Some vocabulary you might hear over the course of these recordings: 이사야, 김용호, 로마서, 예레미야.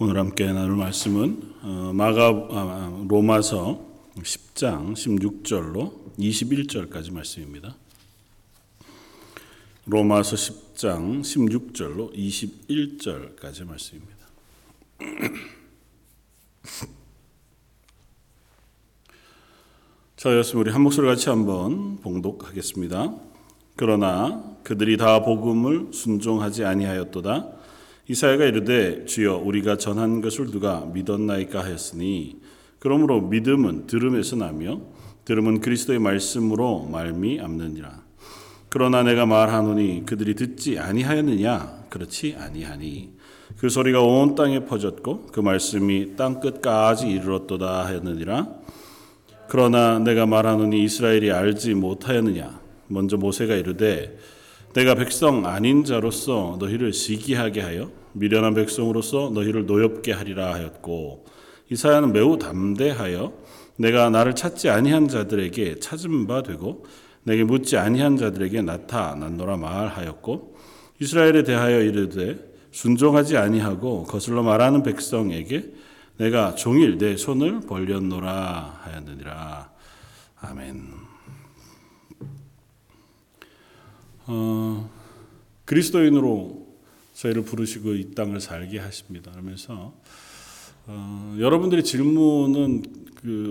오늘 함께 나눌 말씀은 로마서 10장 16절로 21절까지 말씀입니다. 로마서 10장 16절로 21절까지 말씀입니다. 저였으면 우리 한 목소리 같이 한번 봉독하겠습니다. 그러나 그들이 다 복음을 순종하지 아니하였도다. 이사야가 이르되 주여 우리가 전한 것을 누가 믿었나이까 하였으니 그러므로 믿음은 들음에서 나며 들음은 그리스도의 말씀으로 말미암느니라. 그러나 내가 말하노니 그들이 듣지 아니하였느냐? 그렇지 아니하니 그 소리가 온 땅에 퍼졌고 그 말씀이 땅끝까지 이르렀도다 하였느니라. 그러나 내가 말하노니 이스라엘이 알지 못하였느냐? 먼저 모세가 이르되 내가 백성 아닌 자로서 너희를 시기하게 하여 미련한 백성으로서 너희를 노엽게 하리라 하였고, 이사야는 매우 담대하여 내가 나를 찾지 아니한 자들에게 찾은 바 되고 내게 묻지 아니한 자들에게 나타났노라 말하였고, 이스라엘에 대하여 이르되 순종하지 아니하고 거슬러 말하는 백성에게 내가 종일 내 손을 벌렸노라 하였느니라. 아멘. 그리스도인으로 저희를 부르시고 이 땅을 살게 하십니다. 그러면서 여러분들의 질문은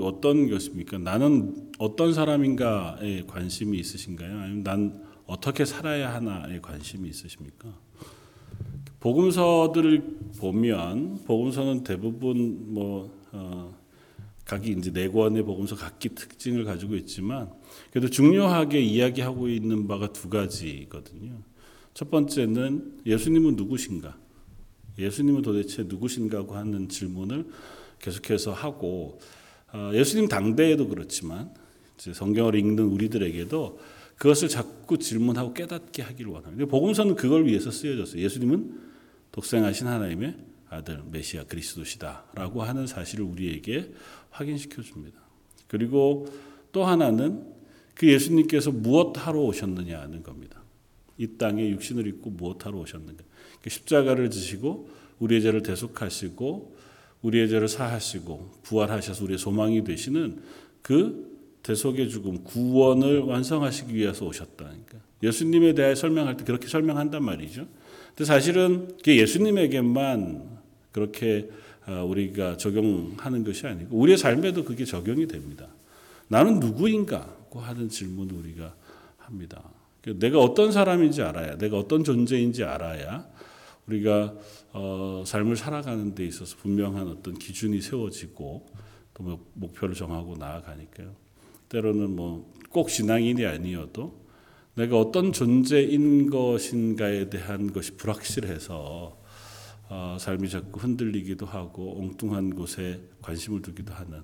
어떤 것입니까? 나는 어떤 사람인가에 관심이 있으신가요? 아니면 난 어떻게 살아야 하나에 관심이 있으십니까? 복음서들을 보면 복음서는 대부분 각기 이제 네 권의 복음서 각기 특징을 가지고 있지만 그래도 중요하게 이야기하고 있는 바가 두 가지거든요. 첫 번째는 예수님은 누구신가? 예수님은 도대체 누구신가고 하는 질문을 계속해서 하고, 예수님 당대에도 그렇지만 이제 성경을 읽는 우리들에게도 그것을 자꾸 질문하고 깨닫게 하기를 원합니다. 복음서는 그걸 위해서 쓰여졌어요. 예수님은 독생하신 하나님의 아들 메시아 그리스도시다라고 하는 사실을 우리에게 확인시켜 줍니다. 그리고 또 하나는 그 예수님께서 무엇하러 오셨느냐는 겁니다. 이 땅에 육신을 입고 무엇하러 오셨는가? 십자가를 지시고 우리의 죄를 대속하시고 우리의 죄를 사하시고 부활하셔서 우리의 소망이 되시는 그 대속의 죽음, 구원을 완성하시기 위해서 오셨다니까. 예수님에 대해 설명할 때 그렇게 설명한단 말이죠. 근데 사실은 그게 예수님에게만 그렇게 우리가 적용하는 것이 아니고 우리의 삶에도 그게 적용이 됩니다. 나는 누구인가고 하는 질문을 우리가 합니다. 내가 어떤 사람인지 알아야, 내가 어떤 존재인지 알아야 우리가 삶을 살아가는 데 있어서 분명한 어떤 기준이 세워지고 또 목표를 정하고 나아가니까요. 때로는 꼭 신앙인이 아니어도 내가 어떤 존재인 것인가에 대한 것이 불확실해서 삶이 자꾸 흔들리기도 하고 엉뚱한 곳에 관심을 두기도 하는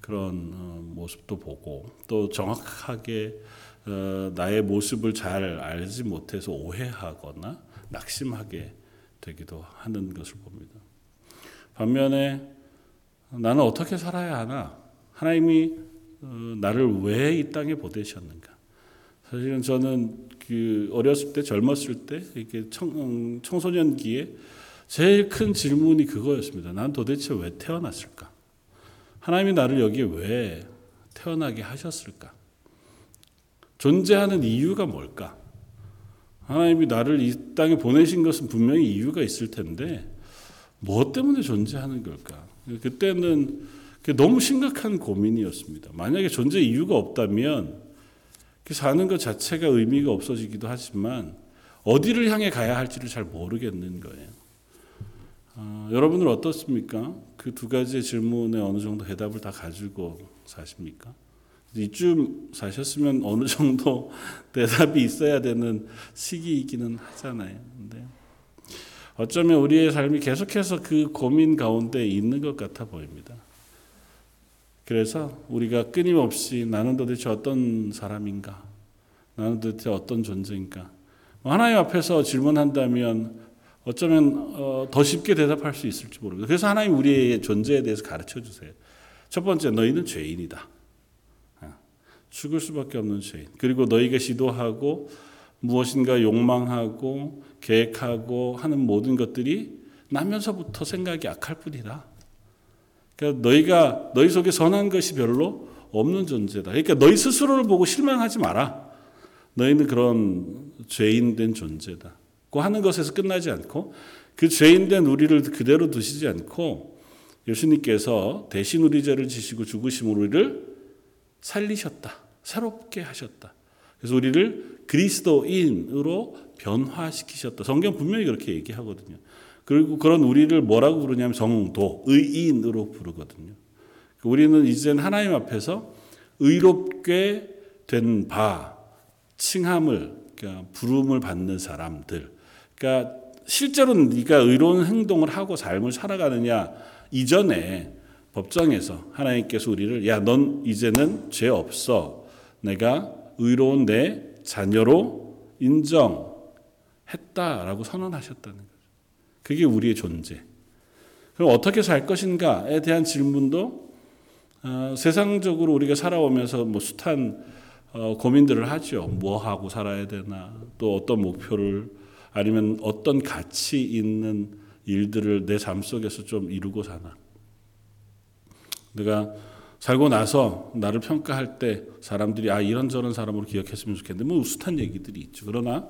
그런 모습도 보고, 또 정확하게 나의 모습을 잘 알지 못해서 오해하거나 낙심하게 되기도 하는 것을 봅니다. 반면에 나는 어떻게 살아야 하나? 하나님이 나를 왜 이 땅에 보내셨는가? 사실은 저는 어렸을 때, 젊었을 때, 이렇게 청소년기에 제일 큰 질문이 그거였습니다. 난 도대체 왜 태어났을까? 하나님이 나를 여기에 왜 태어나게 하셨을까? 존재하는 이유가 뭘까? 하나님이 나를 이 땅에 보내신 것은 분명히 이유가 있을 텐데 뭐 때문에 존재하는 걸까? 그때는 너무 심각한 고민이었습니다. 만약에 존재 이유가 없다면 사는 것 자체가 의미가 없어지기도 하지만 어디를 향해 가야 할지를 잘 모르겠는 거예요. 여러분은 어떻습니까? 그 두 가지의 질문에 어느 정도 해답을 다 가지고 사십니까? 이쯤 사셨으면 어느 정도 대답이 있어야 되는 시기이기는 하잖아요. 근데 어쩌면 우리의 삶이 계속해서 그 고민 가운데 있는 것 같아 보입니다. 그래서 우리가 끊임없이 나는 도대체 어떤 사람인가? 나는 도대체 어떤 존재인가? 하나님 앞에서 질문한다면 어쩌면 더 쉽게 대답할 수 있을지 모릅니다. 그래서 하나님 우리의 존재에 대해서 가르쳐주세요. 첫 번째, 너희는 죄인이다. 죽을 수밖에 없는 죄인. 그리고 너희가 시도하고 무엇인가 욕망하고 계획하고 하는 모든 것들이 나면서부터 생각이 악할 뿐이다. 그러니까 너희가 너희 속에 선한 것이 별로 없는 존재다. 그러니까 너희 스스로를 보고 실망하지 마라. 너희는 그런 죄인된 존재다. 그 하는 것에서 끝나지 않고 그 죄인된 우리를 그대로 두시지 않고 예수님께서 대신 우리 죄를 지시고 죽으심으로 우리를 살리셨다. 새롭게 하셨다. 그래서 우리를 그리스도인으로 변화시키셨다. 성경 분명히 그렇게 얘기하거든요. 그리고 그런 우리를 뭐라고 부르냐면 성도, 의인으로 부르거든요. 우리는 이제는 하나님 앞에서 의롭게 된 바, 칭함을, 그러니까 부름을 받는 사람들. 그러니까 실제로는 네가 의로운 행동을 하고 삶을 살아가느냐 이전에 법정에서 하나님께서 우리를 야, 넌 이제는 죄 없어. 내가 의로운 내 자녀로 인정했다라고 선언하셨다는 거죠. 그게 우리의 존재. 그럼 어떻게 살 것인가에 대한 질문도 세상적으로 우리가 살아오면서 뭐 숱한 고민들을 하죠. 뭐 하고 살아야 되나, 또 어떤 목표를, 아니면 어떤 가치 있는 일들을 내 삶 속에서 좀 이루고 사나. 내가 살고 나서 나를 평가할 때 사람들이 아, 이런저런 사람으로 기억했으면 좋겠는데, 뭐 우스탄 얘기들이 있죠. 그러나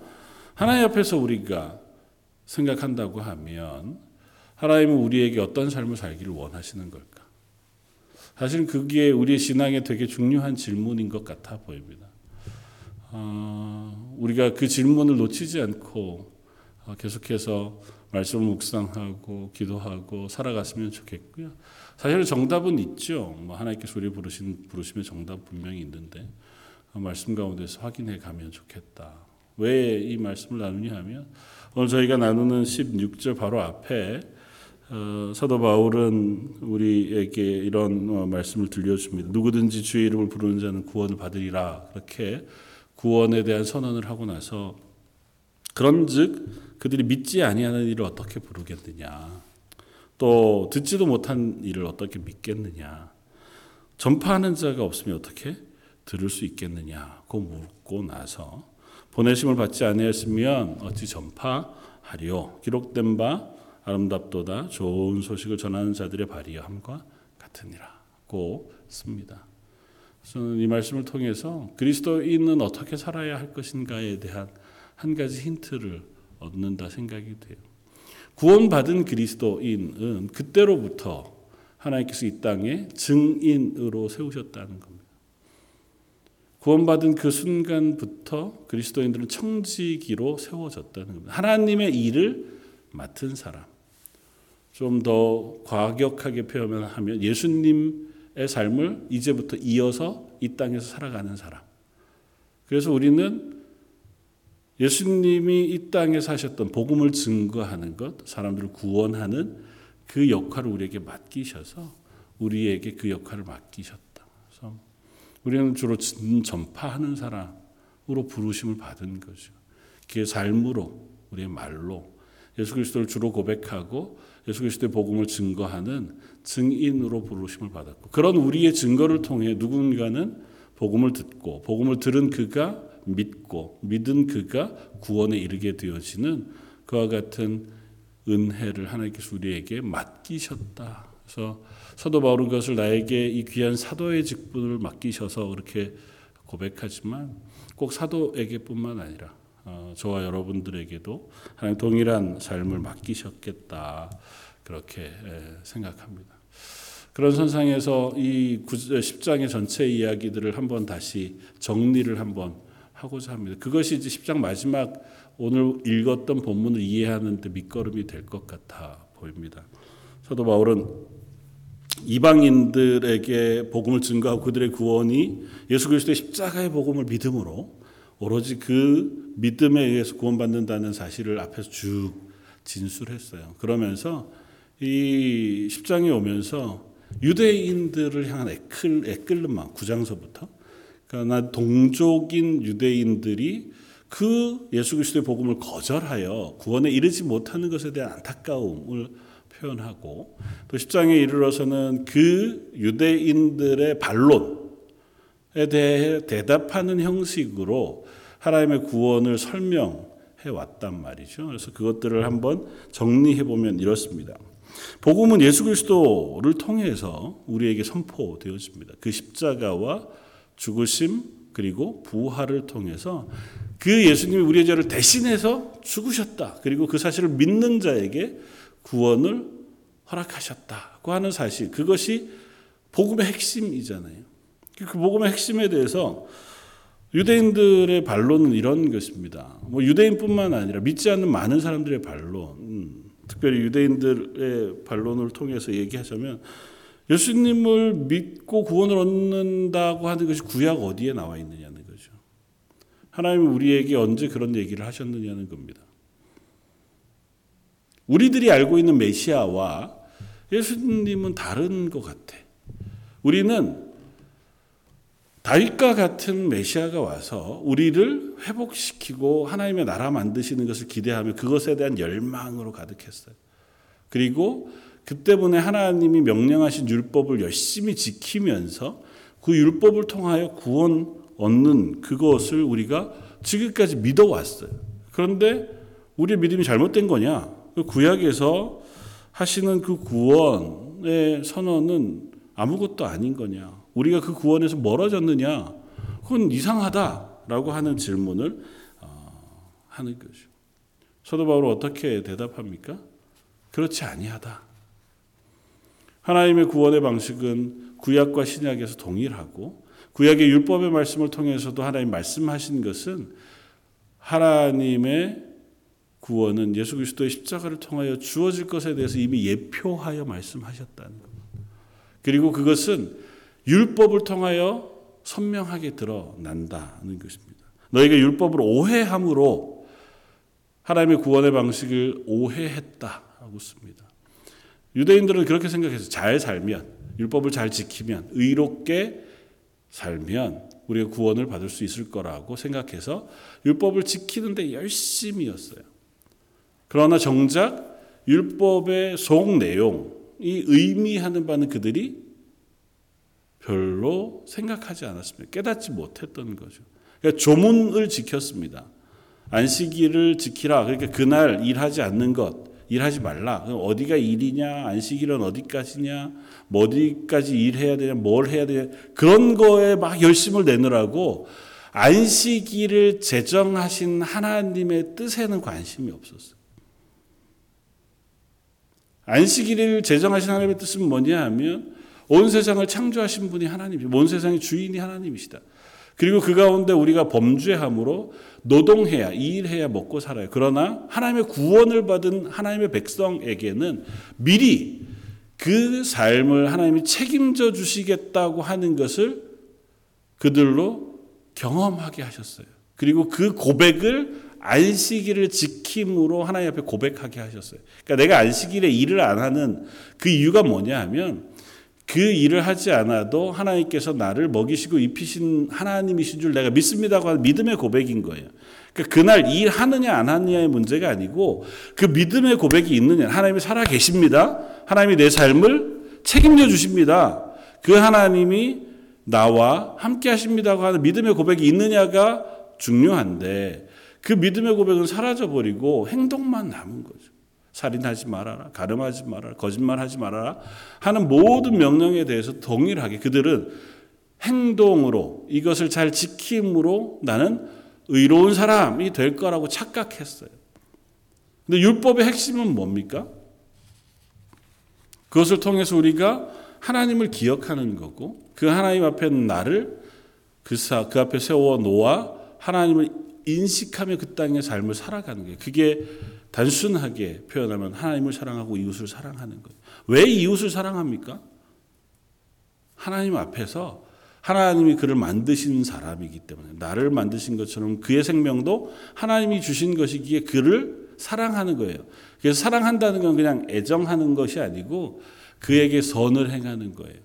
하나님 앞에서 우리가 생각한다고 하면 하나님은 우리에게 어떤 삶을 살기를 원하시는 걸까? 사실 그게 우리의 신앙에 되게 중요한 질문인 것 같아 보입니다. 우리가 그 질문을 놓치지 않고 계속해서 말씀을 묵상하고 기도하고 살아갔으면 좋겠고요. 사실 정답은 있죠. 뭐 하나님께서 우리 부르시면 정답 분명히 있는데 말씀 가운데서 확인해 가면 좋겠다. 왜 이 말씀을 나누냐 하면 오늘 저희가 나누는 16절 바로 앞에 사도 바울은 우리에게 이런 말씀을 들려줍니다. 누구든지 주의 이름을 부르는 자는 구원을 받으리라. 그렇게 구원에 대한 선언을 하고 나서 그런즉 그들이 믿지 아니하는 일을 어떻게 부르겠느냐, 또 듣지도 못한 일을 어떻게 믿겠느냐, 전파하는 자가 없으면 어떻게 들을 수 있겠느냐 고 묻고 나서 보내심을 받지 아니했으면 어찌 전파하리요, 기록된 바 아름답도다 좋은 소식을 전하는 자들의 발이여함과 같으니라 고 씁니다. 저는 이 말씀을 통해서 그리스도인은 어떻게 살아야 할 것인가에 대한 한 가지 힌트를 얻는다 생각이 돼요. 구원받은 그리스도인은 그때로부터 하나님께서 이 땅에 증인으로 세우셨다는 겁니다. 구원받은 그 순간부터 그리스도인들은 청지기로 세워졌다는 겁니다. 하나님의 일을 맡은 사람. 좀 더 과격하게 표현하면 예수님의 삶을 이제부터 이어서 이 땅에서 살아가는 사람. 그래서 우리는 예수님이 이 땅에서 하셨던 복음을 증거하는 것, 사람들을 구원하는 그 역할을 우리에게 맡기셔서 우리에게 그 역할을 맡기셨다. 그래서 우리는 주로 전파하는 사람으로 부르심을 받은 거죠. 그게 삶으로, 우리의 말로 예수 그리스도를 주로 고백하고 예수 그리스도의 복음을 증거하는 증인으로 부르심을 받았고, 그런 우리의 증거를 통해 누군가는 복음을 듣고, 복음을 들은 그가 믿고, 믿은 그가 구원에 이르게 되어지는 그와 같은 은혜를 하나님께서 우리에게 맡기셨다. 그래서 사도 바울은 그것을 나에게 이 귀한 사도의 직분을 맡기셔서 그렇게 고백하지만 꼭 사도에게뿐만 아니라 저와 여러분들에게도 하나님 동일한 삶을 맡기셨겠다, 그렇게 생각합니다. 그런 선상에서 이 10장의 전체 이야기들을 한번 다시 정리를 한번 하고자 합니다. 그것이 이제 10장 마지막 오늘 읽었던 본문을 이해하는 데 밑거름이 될 것 같아 보입니다. 사도 바울은 이방인들에게 복음을 증거하고 그들의 구원이 예수 그리스도의 십자가의 복음을 믿음으로 오로지 그 믿음에 의해서 구원받는다는 사실을 앞에서 쭉 진술했어요. 그러면서 이 10장에 오면서 유대인들을 향한 애끌만 9장서부터 그러나 동족인 유대인들이 그 예수 그리스도의 복음을 거절하여 구원에 이르지 못하는 것에 대한 안타까움을 표현하고, 또 10장에 이르러서는 그 유대인들의 반론에 대해 대답하는 형식으로 하나님의 구원을 설명해 해왔단 말이죠. 그래서 그것들을 한번 정리해보면 이렇습니다. 복음은 예수 그리스도를 통해서 우리에게 선포되어집니다. 그 십자가와 죽으심 그리고 부활을 통해서 그 예수님이 우리의 죄를 대신해서 죽으셨다. 그리고 그 사실을 믿는 자에게 구원을 허락하셨다고 하는 사실. 그것이 복음의 핵심이잖아요. 그 복음의 핵심에 대해서 유대인들의 반론은 이런 것입니다. 뭐 유대인뿐만 아니라 믿지 않는 많은 사람들의 반론, 특별히 유대인들의 반론을 통해서 얘기하자면 예수님을 믿고 구원을 얻는다고 하는 것이 구약 어디에 나와 있느냐는 거죠. 하나님이 우리에게 언제 그런 얘기를 하셨느냐는 겁니다. 우리들이 알고 있는 메시아와 예수님은 다른 것 같아. 우리는 다윗과 같은 메시아가 와서 우리를 회복시키고 하나님의 나라 만드시는 것을 기대하며 그것에 대한 열망으로 가득했어요. 그리고 그 때문에 하나님이 명령하신 율법을 열심히 지키면서 그 율법을 통하여 구원 얻는 그것을 우리가 지금까지 믿어왔어요. 그런데 우리의 믿음이 잘못된 거냐? 구약에서 하시는 그 구원의 선언은 아무것도 아닌 거냐? 우리가 그 구원에서 멀어졌느냐? 그건 이상하다라고 하는 질문을 하는 것이죠. 사도 바울은 어떻게 대답합니까? 그렇지 아니하다. 하나님의 구원의 방식은 구약과 신약에서 동일하고 구약의 율법의 말씀을 통해서도 하나님 말씀하신 것은 하나님의 구원은 예수 그리스도의 십자가를 통하여 주어질 것에 대해서 이미 예표하여 말씀하셨다는 겁니다. 그리고 그것은 율법을 통하여 선명하게 드러난다는 것입니다. 너희가 율법을 오해함으로 하나님의 구원의 방식을 오해했다라고 씁니다. 유대인들은 그렇게 생각해서 잘 살면, 율법을 잘 지키면, 의롭게 살면 우리가 구원을 받을 수 있을 거라고 생각해서 율법을 지키는데 열심이었어요. 그러나 정작 율법의 속 내용이 의미하는 바는 그들이 별로 생각하지 않았습니다. 깨닫지 못했던 거죠. 그러니까 조문을 지켰습니다. 안식일을 지키라. 그러니까 그날 일하지 않는 것, 일하지 말라. 그럼 어디가 일이냐, 안식일은 어디까지냐, 뭐 어디까지 일해야 되냐, 뭘 해야 되냐. 그런 거에 막 열심을 내느라고 안식일을 제정하신 하나님의 뜻에는 관심이 없었어요. 안식일을 제정하신 하나님의 뜻은 뭐냐 하면 온 세상을 창조하신 분이 하나님이시다. 온 세상의 주인이 하나님이시다. 그리고 그 가운데 우리가 범죄함으로 노동해야, 일해야 먹고 살아요. 그러나 하나님의 구원을 받은 하나님의 백성에게는 미리 그 삶을 하나님이 책임져 주시겠다고 하는 것을 그들로 경험하게 하셨어요. 그리고 그 고백을 안식일을 지킴으로 하나님 앞에 고백하게 하셨어요. 그러니까 내가 안식일에 일을 안 하는 그 이유가 뭐냐 하면 그 일을 하지 않아도 하나님께서 나를 먹이시고 입히신 하나님이신 줄 내가 믿습니다고 하는 믿음의 고백인 거예요. 그러니까 그날 일하느냐 안 하느냐의 문제가 아니고 그 믿음의 고백이 있느냐. 하나님이 살아계십니다. 하나님이 내 삶을 책임져 주십니다. 그 하나님이 나와 함께 하십니다고 하는 믿음의 고백이 있느냐가 중요한데 그 믿음의 고백은 사라져버리고 행동만 남은 거죠. 살인하지 말아라, 가늠하지 말아라, 거짓말하지 말아라 하는 모든 명령에 대해서 동일하게 그들은 행동으로 이것을 잘 지킴으로 나는 의로운 사람이 될 거라고 착각했어요. 근데 율법의 핵심은 뭡니까? 그것을 통해서 우리가 하나님을 기억하는 거고 그 하나님 앞에 나를 그 앞에 세워놓아 하나님을 인식하며 그 땅의 삶을 살아가는 거예요. 그게 단순하게 표현하면 하나님을 사랑하고 이웃을 사랑하는 거예요. 왜 이웃을 사랑합니까? 하나님 앞에서 하나님이 그를 만드신 사람이기 때문에 나를 만드신 것처럼 그의 생명도 하나님이 주신 것이기에 그를 사랑하는 거예요. 그래서 사랑한다는 건 그냥 애정하는 것이 아니고 그에게 선을 행하는 거예요.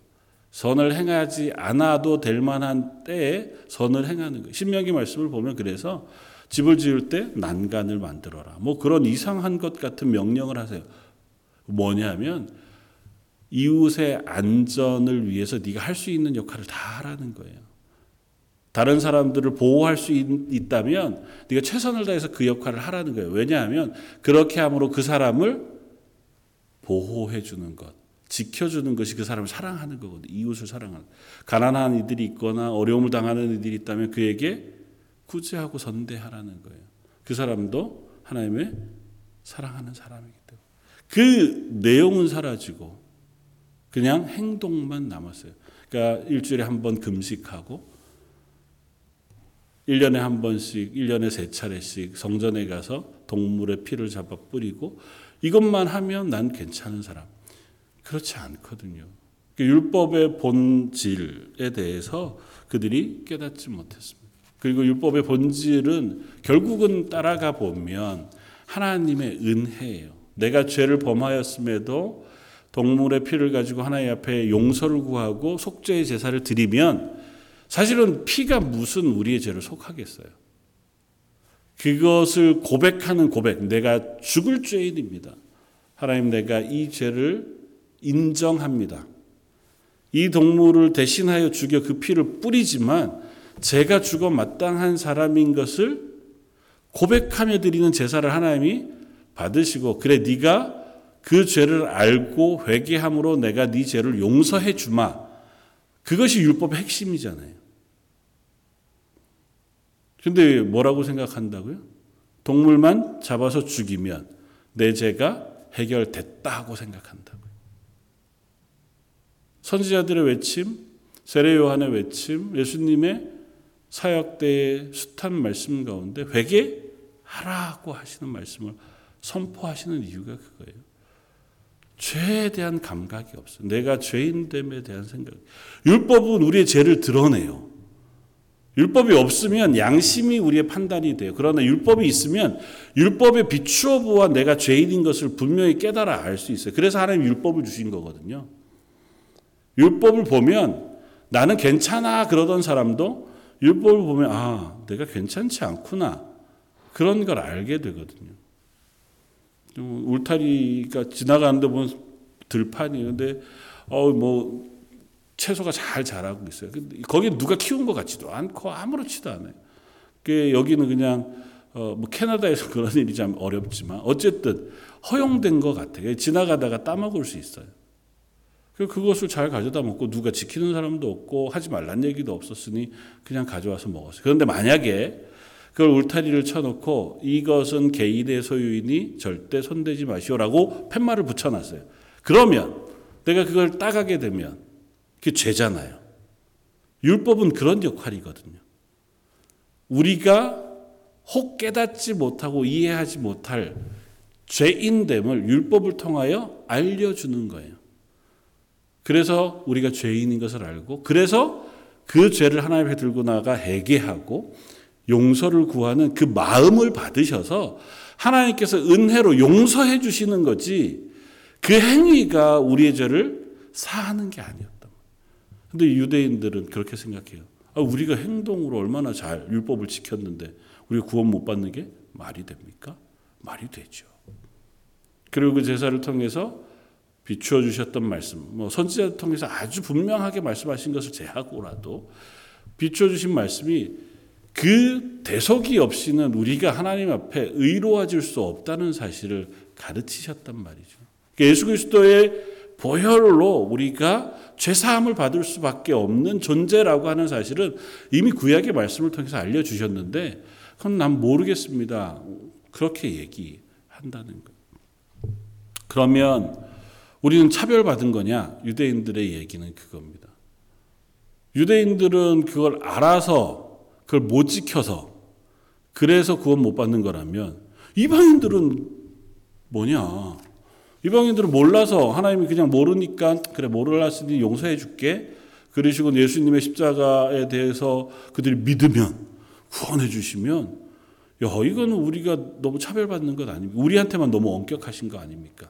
선을 행하지 않아도 될 만한 때에 선을 행하는 거예요. 신명기 말씀을 보면 그래서 집을 지을 때 난간을 만들어라. 뭐 그런 이상한 것 같은 명령을 하세요. 뭐냐면 이웃의 안전을 위해서 네가 할 수 있는 역할을 다 하라는 거예요. 다른 사람들을 보호할 수 있다면 네가 최선을 다해서 그 역할을 하라는 거예요. 왜냐하면 그렇게 함으로 그 사람을 보호해 주는 것, 지켜주는 것이 그 사람을 사랑하는 거거든요. 이웃을 사랑하는. 가난한 이들이 있거나 어려움을 당하는 이들이 있다면 그에게 구제하고 선대하라는 거예요. 그 사람도 하나님의 사랑하는 사람이기 때문에. 그 내용은 사라지고 그냥 행동만 남았어요. 그러니까 일주일에 한 번 금식하고 1년에 한 번씩, 1년에 세 차례씩 성전에 가서 동물의 피를 잡아 뿌리고 이것만 하면 난 괜찮은 사람. 그렇지 않거든요. 율법의 본질에 대해서 그들이 깨닫지 못했습니다. 그리고 율법의 본질은 결국은 따라가 보면 하나님의 은혜예요. 내가 죄를 범하였음에도 동물의 피를 가지고 하나님 앞에 용서를 구하고 속죄의 제사를 드리면 사실은 피가 무슨 우리의 죄를 속하겠어요. 그것을 고백하는 고백. 내가 죽을 죄인입니다. 하나님, 내가 이 죄를 인정합니다. 이 동물을 대신하여 죽여 그 피를 뿌리지만 제가 죽어 마땅한 사람인 것을 고백하며 드리는 제사를 하나님이 받으시고, 그래 네가 그 죄를 알고 회개함으로 내가 네 죄를 용서해 주마. 그것이 율법의 핵심이잖아요. 그런데 뭐라고 생각한다고요? 동물만 잡아서 죽이면 내 죄가 해결됐다고 생각한다고요. 선지자들의 외침, 세례 요한의 외침, 예수님의 사역 때의 숱한 말씀 가운데 회개하라고 하시는 말씀을 선포하시는 이유가 그거예요. 죄에 대한 감각이 없어요. 내가 죄인됨에 대한 생각. 율법은 우리의 죄를 드러내요. 율법이 없으면 양심이 우리의 판단이 돼요. 그러나 율법이 있으면 율법에 비추어 보아 내가 죄인인 것을 분명히 깨달아 알 수 있어요. 그래서 하나님이 율법을 주신 거거든요. 율법을 보면 나는 괜찮아 그러던 사람도 율법을 보면 아, 내가 괜찮지 않구나. 그런 걸 알게 되거든요. 울타리가 지나가는데 보면 들판이에요. 근데 채소가 잘 자라고 있어요. 거기에 누가 키운 것 같지도 않고 아무렇지도 않아요. 여기는 그냥 캐나다에서 그런 일이 참 어렵지만 어쨌든 허용된 것 같아요. 지나가다가 따먹을 수 있어요. 그것을 잘 가져다 먹고 누가 지키는 사람도 없고 하지 말란 얘기도 없었으니 그냥 가져와서 먹었어요. 그런데 만약에 그걸 울타리를 쳐놓고 이것은 개인의 소유이니 절대 손대지 마시오라고 팻말을 붙여놨어요. 그러면 내가 그걸 따가게 되면 그게 죄잖아요. 율법은 그런 역할이거든요. 우리가 혹 깨닫지 못하고 이해하지 못할 죄인됨을 율법을 통하여 알려주는 거예요. 그래서 우리가 죄인인 것을 알고, 그래서 그 죄를 하나님 앞에 들고 나가 회개하고 용서를 구하는 그 마음을 받으셔서 하나님께서 은혜로 용서해 주시는 거지, 그 행위가 우리의 죄를 사하는 게 아니었다. 근데 유대인들은 그렇게 생각해요. 아, 우리가 행동으로 얼마나 잘 율법을 지켰는데 우리가 구원 못 받는 게 말이 됩니까? 말이 되죠. 그리고 그 제사를 통해서 비추어 주셨던 말씀, 선지자를 통해서 아주 분명하게 말씀하신 것을 제하고라도 비추어 주신 말씀이 그 대속이 없이는 우리가 하나님 앞에 의로워질 수 없다는 사실을 가르치셨단 말이죠. 예수 그리스도의 보혈로 우리가 죄사함을 받을 수밖에 없는 존재라고 하는 사실은 이미 구약의 말씀을 통해서 알려주셨는데, 그건 난 모르겠습니다. 그렇게 얘기한다는 거예요. 그러면 우리는 차별받은 거냐? 유대인들의 얘기는 그겁니다. 유대인들은 그걸 알아서 그걸 못 지켜서 그래서 구원 못 받는 거라면, 이방인들은 뭐냐? 이방인들은 몰라서 하나님이 그냥 모르니까 그래 몰랐으니 용서해 줄게. 그러시고 예수님의 십자가에 대해서 그들이 믿으면 구원해 주시면, 야, 이거는 우리가 너무 차별받는 것 아닙니까? 우리한테만 너무 엄격하신 거 아닙니까?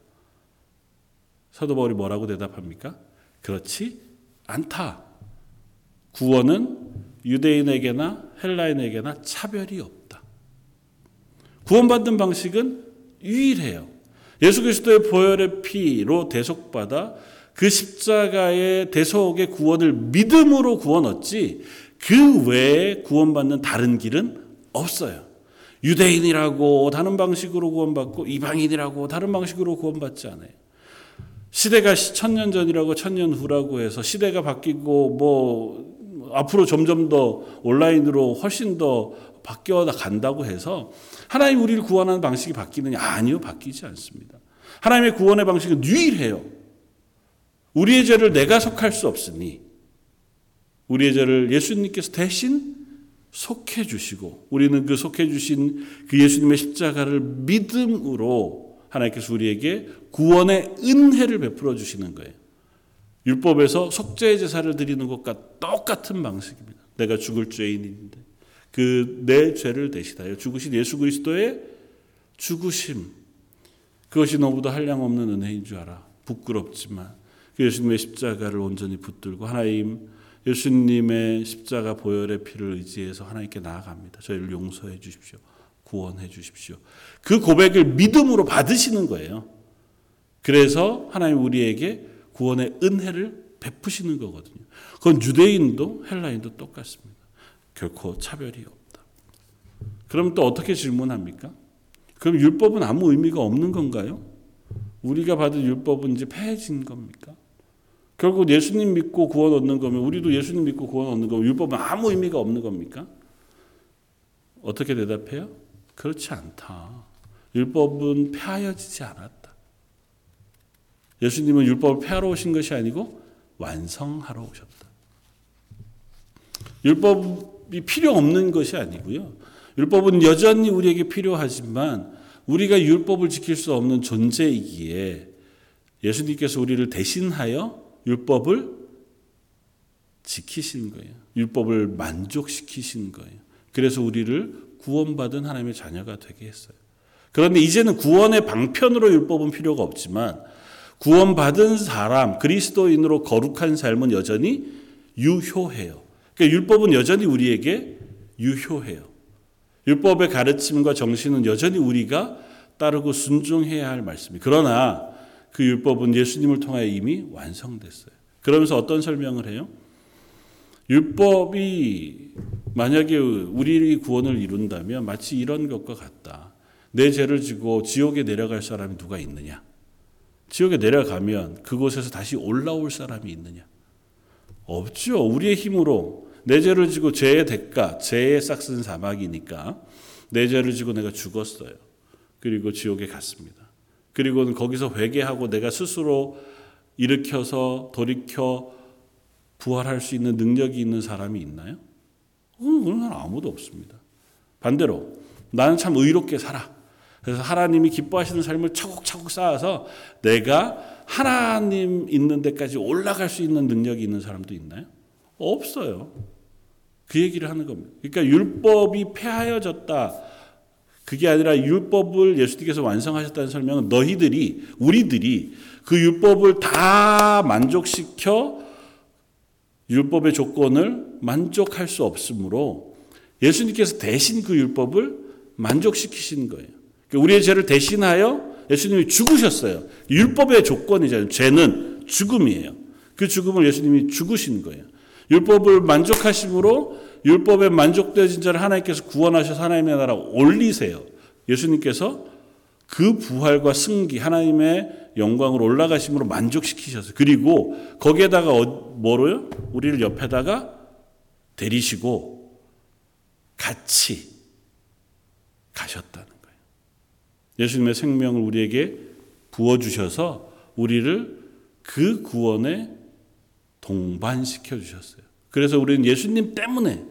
사도 바울이 뭐라고 대답합니까? 그렇지 않다. 구원은 유대인에게나 헬라인에게나 차별이 없다. 구원받는 방식은 유일해요. 예수 그리스도의 보혈의 피로 대속받아 그 십자가의 대속의 구원을 믿음으로 구원 얻지, 그 외에 구원받는 다른 길은 없어요. 유대인이라고 다른 방식으로 구원받고 이방인이라고 다른 방식으로 구원받지 않아요. 시대가 1000년 전이라고 1000년 후라고 해서 시대가 바뀌고 뭐 앞으로 점점 더 온라인으로 훨씬 더 바뀌어 간다고 해서 하나님 우리를 구원하는 방식이 바뀌느냐? 아니요, 바뀌지 않습니다. 하나님의 구원의 방식은 유일해요. 우리의 죄를 내가 속할 수 없으니 우리의 죄를 예수님께서 대신 속해 주시고 우리는 그 속해 주신 그 예수님의 십자가를 믿음으로 하나님께서 우리에게 구원의 은혜를 베풀어 주시는 거예요. 율법에서 속죄의 제사를 드리는 것과 똑같은 방식입니다. 내가 죽을 죄인인데 그 내 죄를 대신하여 죽으신 예수 그리스도의 죽으심, 그것이 너무도 한량없는 은혜인 줄 알아. 부끄럽지만 그 예수님의 십자가를 온전히 붙들고 하나님 예수님의 십자가 보혈의 피를 의지해서 하나님께 나아갑니다. 저희를 용서해 주십시오. 구원해 주십시오. 그 고백을 믿음으로 받으시는 거예요. 그래서 하나님 우리에게 구원의 은혜를 베푸시는 거거든요. 그건 유대인도 헬라인도 똑같습니다. 결코 차별이 없다. 그럼 또 어떻게 질문합니까? 그럼 율법은 아무 의미가 없는 건가요? 우리가 받은 율법은 이제 폐해진 겁니까? 결국 예수님 믿고 구원 얻는 거면 우리도 예수님 믿고 구원 얻는 거면 율법은 아무 의미가 없는 겁니까? 어떻게 대답해요? 그렇지 않다. 율법은 폐하여지지 않았다. 예수님은 율법을 폐하러 오신 것이 아니고 완성하러 오셨다. 율법이 필요 없는 것이 아니고요. 율법은 여전히 우리에게 필요하지만 우리가 율법을 지킬 수 없는 존재이기에 예수님께서 우리를 대신하여 율법을 지키신 거예요. 율법을 만족시키신 거예요. 그래서 우리를 구원받은 하나님의 자녀가 되게 했어요. 그런데 이제는 구원의 방편으로 율법은 필요가 없지만 구원받은 사람, 그리스도인으로 거룩한 삶은 여전히 유효해요. 그러니까 율법은 여전히 우리에게 유효해요. 율법의 가르침과 정신은 여전히 우리가 따르고 순종해야 할 말씀이에요. 그러나 그 율법은 예수님을 통하여 이미 완성됐어요. 그러면서 어떤 설명을 해요? 율법이 만약에 우리의 구원을 이룬다면 마치 이런 것과 같다. 내 죄를 지고 지옥에 내려갈 사람이 누가 있느냐? 지옥에 내려가면 그곳에서 다시 올라올 사람이 있느냐? 없죠. 우리의 힘으로 내 죄를 지고 죄의 대가, 죄의 싹슨 사막이니까 내 죄를 지고 내가 죽었어요. 그리고 지옥에 갔습니다. 그리고는 거기서 회개하고 내가 스스로 일으켜서 돌이켜 부활할 수 있는 능력이 있는 사람이 있나요? 그런 사람 아무도 없습니다. 반대로 나는 참 의롭게 살아. 그래서 하나님이 기뻐하시는 삶을 차곡차곡 쌓아서 내가 하나님 있는 데까지 올라갈 수 있는 능력이 있는 사람도 있나요? 없어요. 그 얘기를 하는 겁니다. 그러니까 율법이 폐하여졌다. 그게 아니라 율법을 예수님께서 완성하셨다는 설명은 너희들이, 우리들이 그 율법을 다 만족시켜 율법의 조건을 만족할 수 없으므로 예수님께서 대신 그 율법을 만족시키신 거예요. 그러니까 우리의 죄를 대신하여 예수님이 죽으셨어요. 율법의 조건이잖아요. 죄는 죽음이에요. 그 죽음을 예수님이 죽으신 거예요. 율법을 만족하심으로 율법에 만족되어진 자를 하나님께서 구원하셔서 하나님의 나라 올리세요. 예수님께서 그 부활과 승기, 하나님의 영광으로 올라가심으로 만족시키셔서 그리고 거기에다가 뭐로요? 우리를 옆에다가 데리시고 같이 가셨다는 거예요. 예수님의 생명을 우리에게 부어주셔서 우리를 그 구원에 동반시켜 주셨어요. 그래서 우리는 예수님 때문에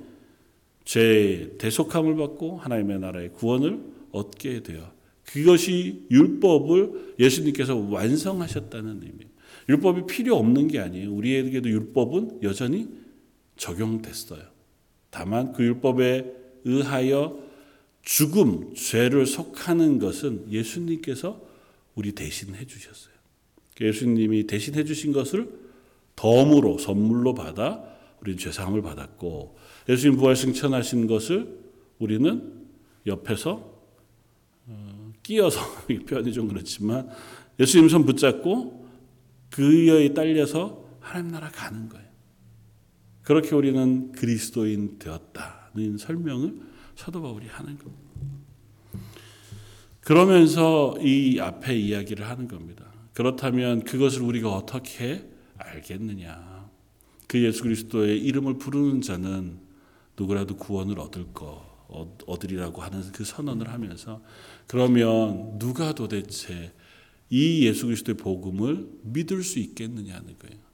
죄의 대속함을 받고 하나님의 나라의 구원을 얻게 돼요. 그것이 율법을 예수님께서 완성하셨다는 의미예요. 율법이 필요 없는 게 아니에요. 우리에게도 율법은 여전히 적용됐어요. 다만 그 율법에 의하여 죽음, 죄를 속하는 것은 예수님께서 우리 대신해 주셨어요. 예수님이 대신해 주신 것을 덤으로, 선물로 받아 우리는 죄사함을 받았고 예수님 부활 승천하신 것을 우리는 옆에서 끼어서 표현이 좀 그렇지만 예수님 손 붙잡고 그의 딸려서 하나님 나라 가는 거예요. 그렇게 우리는 그리스도인 되었다는 설명을 사도 바울이 하는 겁니다. 그러면서 이 앞에 이야기를 하는 겁니다. 그렇다면 그것을 우리가 어떻게 알겠느냐? 그 예수 그리스도의 이름을 부르는 자는 누구라도 구원을 얻으리라고 하는 그 선언을 하면서, 그러면 누가 도대체 이 예수 그리스도의 복음을 믿을 수 있겠느냐는 거예요.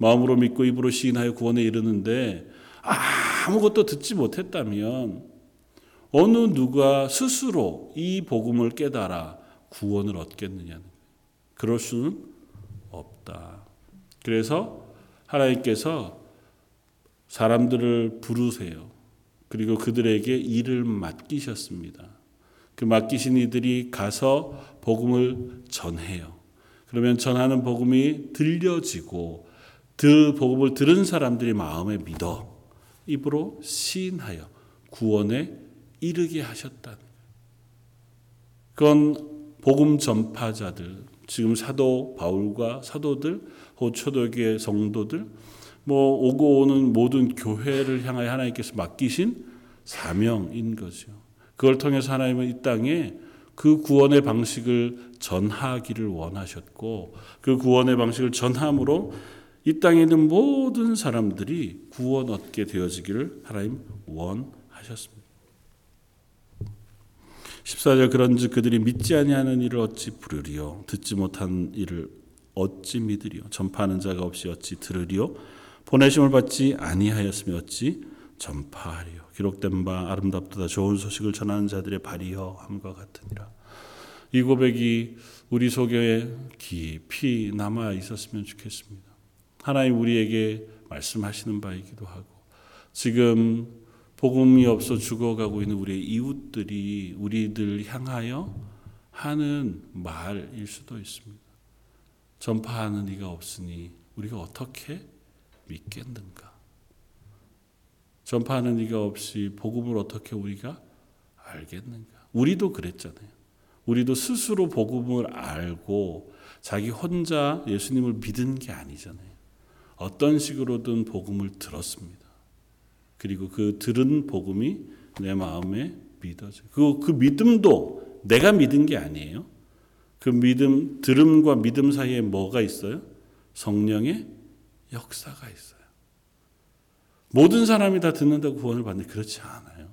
마음으로 믿고 입으로 시인하여 구원에 이르는데 아무것도 듣지 못했다면 어느 누가 스스로 이 복음을 깨달아 구원을 얻겠느냐는 거예요. 그럴 수는 없다. 그래서 하나님께서 사람들을 부르세요. 그리고 그들에게 일을 맡기셨습니다. 그 맡기신 이들이 가서 복음을 전해요. 그러면 전하는 복음이 들려지고 그 복음을 들은 사람들이 마음에 믿어 입으로 시인하여 구원에 이르게 하셨다는 거예요. 그건 복음 전파자들, 지금 사도 바울과 사도들, 초대교회 성도들, 오고 오는 모든 교회를 향하여 하나님께서 맡기신 사명인 거죠. 그걸 통해서 하나님은 이 땅에 그 구원의 방식을 전하기를 원하셨고, 그 구원의 방식을 전함으로 이 땅에 있는 모든 사람들이 구원 얻게 되어지기를 하나님 원하셨습니다. 14절, 그런즉 그들이 믿지 아니하는 일을 어찌 부르리요? 듣지 못한 일을 어찌 믿으리요? 전파하는 자가 없이 어찌 들으리요? 보내심을 받지 아니하였으며 어찌 전파하리요? 기록된 바 아름답도다 좋은 소식을 전하는 자들의 발이여 함과 같으니라. 이 고백이 우리 속에 깊이 남아 있었으면 좋겠습니다. 하나님 우리에게 말씀하시는 바이기도 하고, 지금 복음이 없어 죽어가고 있는 우리의 이웃들이 우리들 향하여 하는 말일 수도 있습니다. 전파하는 이가 없으니 우리가 어떻게 믿겠는가? 전파하는 이가 없이 복음을 어떻게 우리가 알겠는가? 우리도 그랬잖아요. 우리도 스스로 복음을 알고 자기 혼자 예수님을 믿은 게 아니잖아요. 어떤 식으로든 복음을 들었습니다. 그리고 그 들은 복음이 내 마음에 믿어져요. 그 믿음도 내가 믿은 게 아니에요. 그 믿음, 들음과 믿음 사이에 뭐가 있어요? 성령의 역사가 있어요. 모든 사람이 다 듣는다고 구원을 받는데 그렇지 않아요.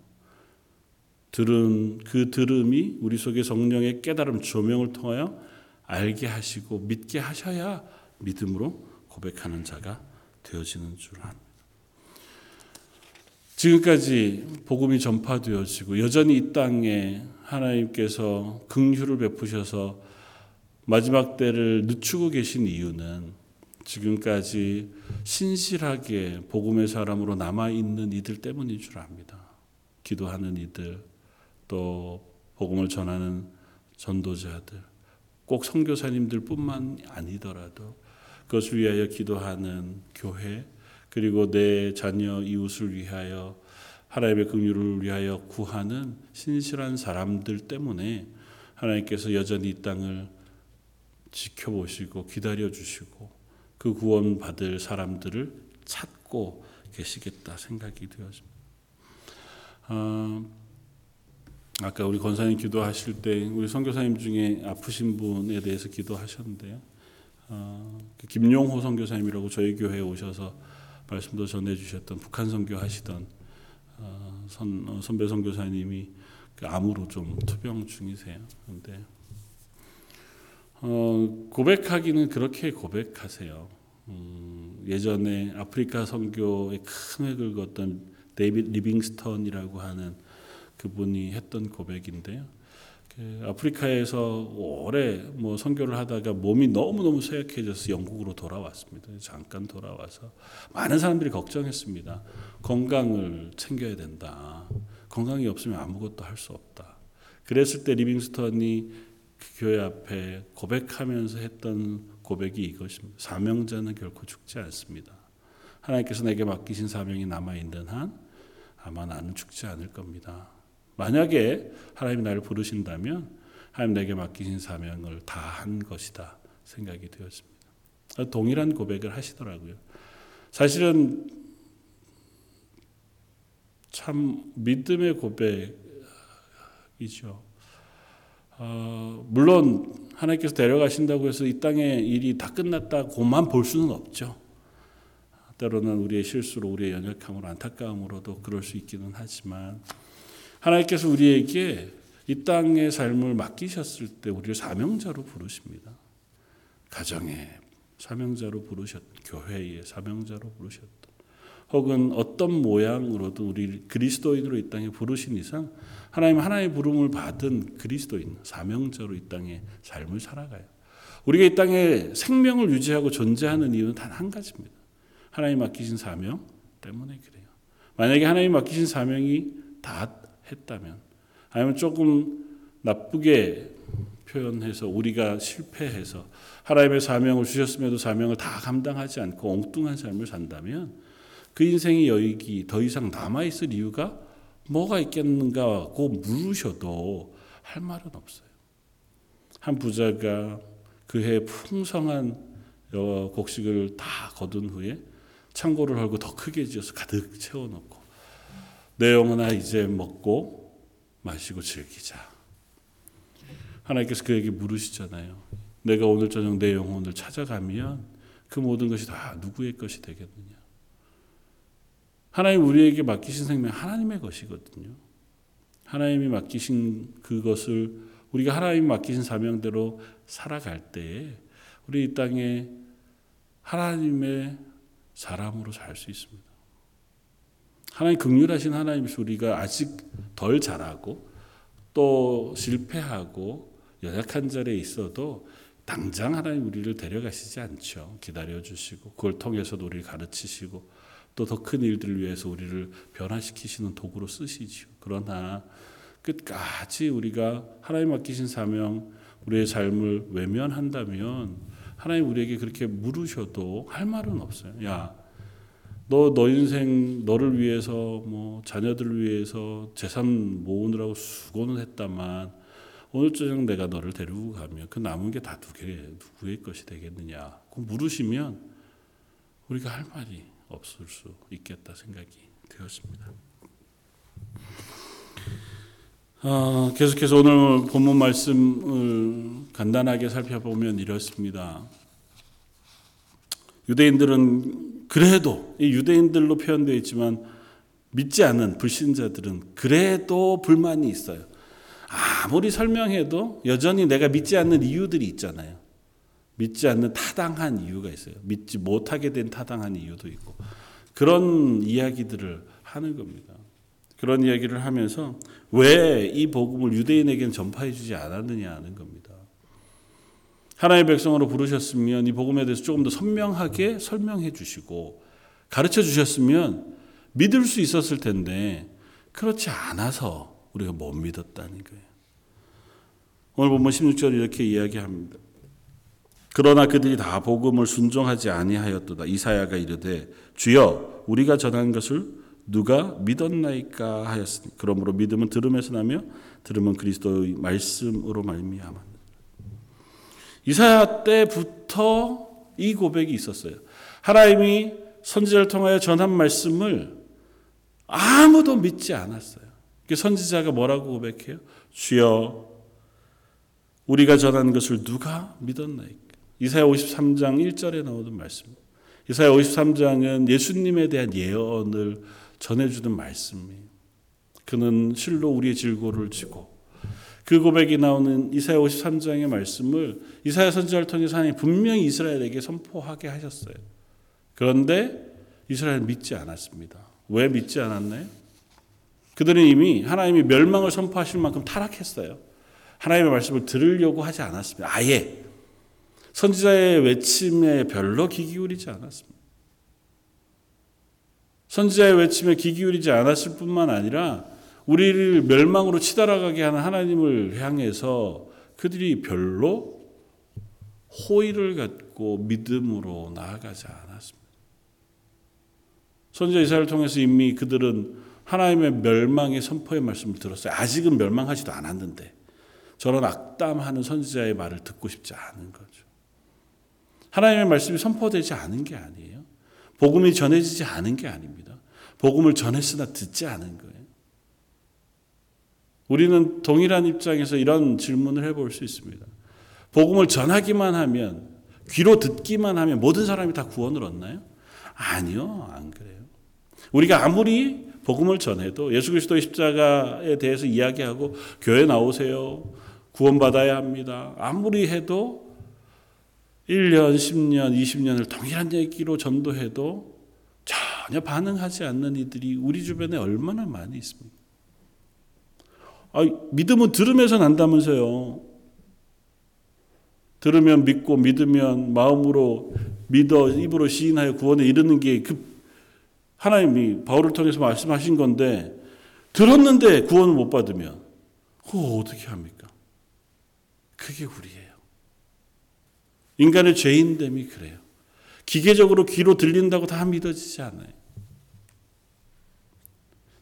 그 들음이 우리 속에 성령의 깨달음 조명을 통하여 알게 하시고 믿게 하셔야 믿음으로 고백하는 자가 되어지는 줄 압니다. 지금까지 복음이 전파되어지고 여전히 이 땅에 하나님께서 긍휼을 베푸셔서 마지막 때를 늦추고 계신 이유는 지금까지 신실하게 복음의 사람으로 남아있는 이들 때문인 줄 압니다. 기도하는 이들, 또 복음을 전하는 전도자들, 꼭 선교사님들 뿐만 아니더라도 그것을 위하여 기도하는 교회, 그리고 내 자녀 이웃을 위하여 하나님의 긍휼을 위하여 구하는 신실한 사람들 때문에 하나님께서 여전히 이 땅을 지켜보시고 기다려주시고 그 구원받을 사람들을 찾고 계시겠다 생각이 되어집니다. 아까 우리 권사님 기도하실 때 우리 선교사님 중에 아프신 분에 대해서 기도하셨는데요. 김용호 선교사님이라고 저희 교회에 오셔서 말씀도 전해주셨던 북한 선교하시던 선배 선교사님이 암으로 좀 투병 중이세요. 그런데 고백하기는 그렇게 고백하세요. 예전에 아프리카 선교에 큰 획을 그었던 데이빗 리빙스턴이라고 하는 그분이 했던 고백인데요. 아프리카에서 오래 선교를 하다가 몸이 너무너무 쇠약해져서 영국으로 돌아왔습니다. 잠깐 돌아와서 많은 사람들이 걱정했습니다. 건강을 챙겨야 된다. 건강이 없으면 아무것도 할 수 없다. 그랬을 때 리빙스턴이 그 교회 앞에 고백하면서 했던 고백이 이것입니다. 사명자는 결코 죽지 않습니다. 하나님께서 내게 맡기신 사명이 남아있는 한 아마 나는 죽지 않을 겁니다. 만약에 하나님이 나를 부르신다면 하나님 내게 맡기신 사명을 다 한 것이다 생각이 되었습니다. 동일한 고백을 하시더라고요. 사실은 참 믿음의 고백이죠. 물론 하나님께서 데려가신다고 해서 이 땅의 일이 다 끝났다고만 볼 수는 없죠. 때로는 우리의 실수로, 우리의 연약함으로, 안타까움으로도 그럴 수 있기는 하지만, 하나님께서 우리에게 이 땅의 삶을 맡기셨을 때 우리를 사명자로 부르십니다. 가정의 사명자로 부르셨다. 교회의 사명자로 부르셨다. 혹은 어떤 모양으로든 우리 그리스도인으로 이 땅에 부르신 이상 하나님 하나의 부름을 받은 그리스도인, 사명자로 이 땅에 삶을 살아가요. 우리가 이 땅에 생명을 유지하고 존재하는 이유는 단 한 가지입니다. 하나님 맡기신 사명 때문에 그래요. 만약에 하나님 맡기신 사명이 다 했다면, 아니면 조금 나쁘게 표현해서 우리가 실패해서 하나님의 사명을 주셨음에도 사명을 다 감당하지 않고 엉뚱한 삶을 산다면 그 인생의 여익이 더 이상 남아있을 이유가 뭐가 있겠는가고 물으셔도 할 말은 없어요. 한 부자가 그해 풍성한 곡식을 다 거둔 후에 창고를 헐고 더 크게 지어서 가득 채워놓고, 내 영혼아 이제 먹고 마시고 즐기자. 하나님께서 그에게 물으시잖아요. 내가 오늘 저녁 내 영혼을 찾아가면 그 모든 것이 다 누구의 것이 되겠느냐. 하나님 우리에게 맡기신 생명 하나님의 것이거든요. 하나님이 맡기신 그것을 우리가 하나님이 맡기신 사명대로 살아갈 때에 우리 이 땅에 하나님의 사람으로 살 수 있습니다. 하나님 긍휼하신 하나님이시고 우리가 아직 덜 잘하고 또 실패하고 연약한 자리에 있어도 당장 하나님 우리를 데려가시지 않죠. 기다려주시고 그걸 통해서도 우리를 가르치시고 또 더 큰 일들을 위해서 우리를 변화시키시는 도구로 쓰시죠. 그러나 끝까지 우리가 하나님 맡기신 사명, 우리의 삶을 외면한다면 하나님 우리에게 그렇게 물으셔도 할 말은 없어요. 야, 너 인생 너를 위해서 자녀들을 위해서 재산 모으느라고 수고는 했다만 오늘 저녁 내가 너를 데리고 가면 그 남은 게 다 누구의 것이 되겠느냐. 그 물으시면 우리가 할 말이 없을 수 있겠다 생각이 되었습니다. 계속해서 오늘 본문 말씀을 간단하게 살펴보면 이렇습니다. 유대인들은 그래도, 이 유대인들로 표현되어 있지만 믿지 않은 불신자들은 그래도 불만이 있어요. 아무리 설명해도 여전히 내가 믿지 않는 이유들이 있잖아요. 믿지 않는 타당한 이유가 있어요. 믿지 못하게 된 타당한 이유도 있고, 그런 이야기들을 하는 겁니다. 그런 이야기를 하면서 왜 이 복음을 유대인에게는 전파해 주지 않았느냐 하는 겁니다. 하나님의 백성으로 부르셨으면 이 복음에 대해서 조금 더 선명하게 설명해 주시고 가르쳐 주셨으면 믿을 수 있었을 텐데, 그렇지 않아서 우리가 못 믿었다는 거예요. 오늘 보면 16절 이렇게 이야기합니다. 그러나 그들이 다 복음을 순종하지 아니하였도다. 이사야가 이르되 주여 우리가 전한 것을 누가 믿었나이까 하였으니 그러므로 믿음은 들음에서 나며 들음은 그리스도의 말씀으로 말미암아. 이사야 때부터 이 고백이 있었어요. 하나님이 선지자를 통하여 전한 말씀을 아무도 믿지 않았어요. 선지자가 뭐라고 고백해요? 주여 우리가 전한 것을 누가 믿었나이까. 이사야 53장 1절에 나오던 말씀입니다. 이사야 53장은 예수님에 대한 예언을 전해주는 말씀이에요. 그는 실로 우리의 질고를 지고, 그 고백이 나오는 이사야 53장의 말씀을 이사야 선지자를 통해서 하나님 분명히 이스라엘에게 선포하게 하셨어요. 그런데 이스라엘은 믿지 않았습니다. 왜 믿지 않았나요? 그들은 이미 하나님이 멸망을 선포하실 만큼 타락했어요. 하나님의 말씀을 들으려고 하지 않았습니다. 아예 선지자의 외침에 별로 귀 기울이지 않았습니다. 선지자의 외침에 귀 기울이지 않았을 뿐만 아니라 우리를 멸망으로 치달아가게 하는 하나님을 향해서 그들이 별로 호의를 갖고 믿음으로 나아가지 않았습니다. 선지자 이사야를 통해서 이미 그들은 하나님의 멸망의 선포의 말씀을 들었어요. 아직은 멸망하지도 않았는데 저런 악담하는 선지자의 말을 듣고 싶지 않은 거죠. 하나님의 말씀이 선포되지 않은 게 아니에요. 복음이 전해지지 않은 게 아닙니다. 복음을 전했으나 듣지 않은 거예요. 우리는 동일한 입장에서 이런 질문을 해볼 수 있습니다. 복음을 전하기만 하면, 귀로 듣기만 하면 모든 사람이 다 구원을 얻나요? 아니요, 안 그래요. 우리가 아무리 복음을 전해도 예수 그리스도의 십자가에 대해서 이야기하고 교회 나오세요, 구원받아야 합니다, 아무리 해도 1년, 10년, 20년을 동일한 얘기로 전도해도 전혀 반응하지 않는 이들이 우리 주변에 얼마나 많이 있습니까? 믿음은 들으면서 난다면서요. 들으면 믿고 믿으면 마음으로 믿어 입으로 시인하여 구원에 이르는 게 하나님이 바울을 통해서 말씀하신 건데, 들었는데 구원을 못 받으면 그거 어떻게 합니까? 그게 우리예요. 인간의 죄인됨이 그래요. 기계적으로 귀로 들린다고 다 믿어지지 않아요.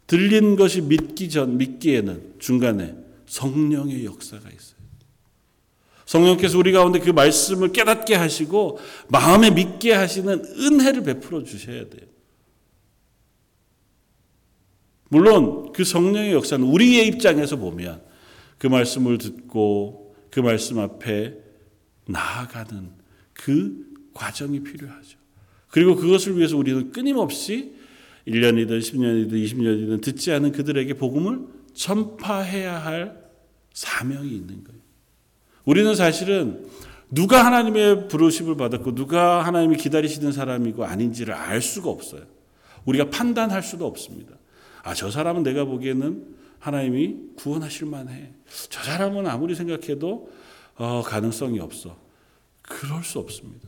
들린 것이 믿기에는 중간에 성령의 역사가 있어요. 성령께서 우리 가운데 그 말씀을 깨닫게 하시고 마음에 믿게 하시는 은혜를 베풀어 주셔야 돼요. 물론 그 성령의 역사는 우리의 입장에서 보면 그 말씀을 듣고 그 말씀 앞에 나아가는 그 과정이 필요하죠. 그리고 그것을 위해서 우리는 끊임없이 1년이든 10년이든 20년이든 듣지 않은 그들에게 복음을 전파해야 할 사명이 있는 거예요. 우리는 사실은 누가 하나님의 부르심을 받았고 누가 하나님이 기다리시는 사람이고 아닌지를 알 수가 없어요. 우리가 판단할 수도 없습니다. 저 사람은 내가 보기에는 하나님이 구원하실 만해. 저 사람은 아무리 생각해도 가능성이 없어. 그럴 수 없습니다.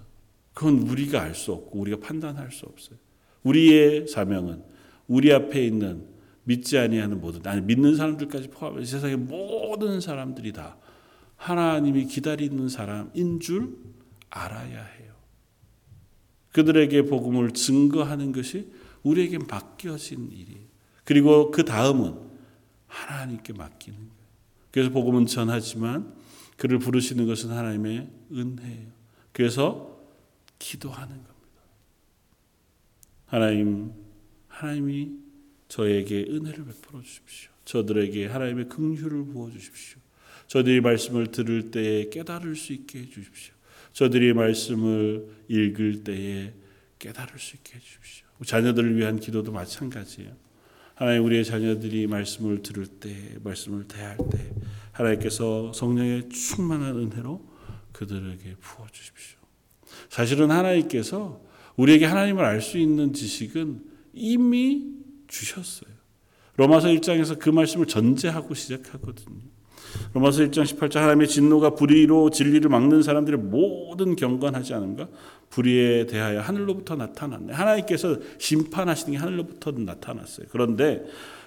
그건 우리가 알 수 없고 우리가 판단할 수 없어요. 우리의 사명은 우리 앞에 있는 믿지 아니하는 모든, 아니 믿는 사람들까지 포함해서 세상의 모든 사람들이 다 하나님이 기다리는 사람인 줄 알아야 해요. 그들에게 복음을 증거하는 것이 우리에게 맡겨진 일이에요. 그리고 그 다음은 하나님께 맡기는 거예요. 그래서 복음은 전하지만 그를 부르시는 것은 하나님의 은혜예요. 그래서 기도하는 겁니다. 하나님이 저에게 은혜를 베풀어 주십시오. 저들에게 하나님의 긍휼을 부어 주십시오. 저들이 말씀을 들을 때에 깨달을 수 있게 해 주십시오. 저들이 말씀을 읽을 때에 깨달을 수 있게 해 주십시오. 자녀들을 위한 기도도 마찬가지예요. 하나님, 우리의 자녀들이 말씀을 들을 때, 말씀을 대할 때 하나님께서 성령의 충만한 은혜로 그들에게 부어 주십시오. 사실은 하나님께서 우리에게 하나님을 알 수 있는 지식은 이미 주셨어요. 로마서 1장에서 그 말씀을 전제하고 시작하거든요. 로마서 1장 18절, 하나님의 진노가 불의로 진리를 막는 사람들의 모든 경건하지 않음과 불의에 대하여 하늘로부터 나타났네. 하나님께서 심판하시는 게 하늘로부터 나타났어요. 그런데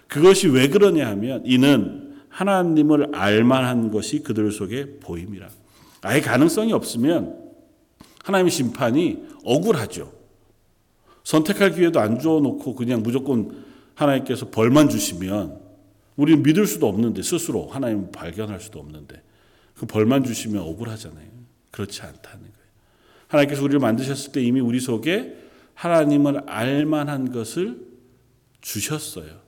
그것이 왜 그러냐 하면, 이는 하나님을 알만한 것이 그들 속에 보임이라. 아예 가능성이 없으면 하나님의 심판이 억울하죠. 선택할 기회도 안 줘놓고 그냥 무조건 하나님께서 벌만 주시면 우리는 믿을 수도 없는데, 스스로 하나님을 발견할 수도 없는데 그 벌만 주시면 억울하잖아요. 그렇지 않다는 거예요. 하나님께서 우리를 만드셨을 때 이미 우리 속에 하나님을 알만한 것을 주셨어요.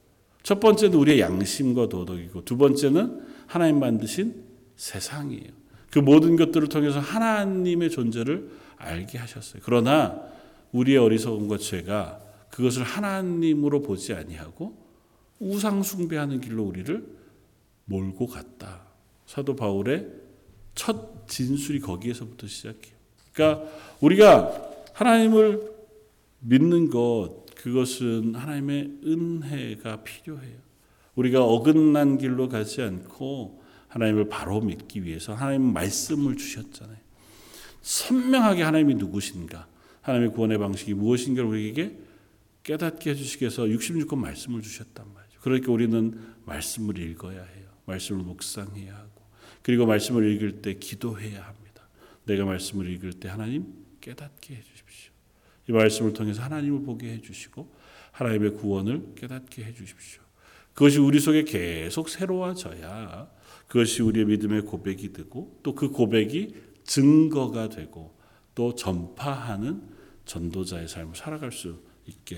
첫 번째는 우리의 양심과 도덕이고, 두 번째는 하나님 만드신 세상이에요. 그 모든 것들을 통해서 하나님의 존재를 알게 하셨어요. 그러나 우리의 어리석음과 죄가 그것을 하나님으로 보지 아니하고 우상 숭배하는 길로 우리를 몰고 갔다. 사도 바울의 첫 진술이 거기에서부터 시작해요. 그러니까 우리가 하나님을 믿는 것, 그것은 하나님의 은혜가 필요해요. 우리가 어긋난 길로 가지 않고 하나님을 바로 믿기 위해서 하나님 말씀을 주셨잖아요. 선명하게 하나님이 누구신가, 하나님의 구원의 방식이 무엇인가를 우리에게 깨닫게 해주시기 위해서 66권 말씀을 주셨단 말이죠. 그러니까 우리는 말씀을 읽어야 해요. 말씀을 묵상해야 하고, 그리고 말씀을 읽을 때 기도해야 합니다. 내가 말씀을 읽을 때 하나님 깨닫게 해주십시오. 이 말씀을 통해서 하나님을 보게 해주시고 하나님의 구원을 깨닫게 해주십시오. 그것이 우리 속에 계속 새로워져야 그것이 우리의 믿음의 고백이 되고, 또 그 고백이 증거가 되고 또 전파하는 전도자의 삶을 살아갈 수 있게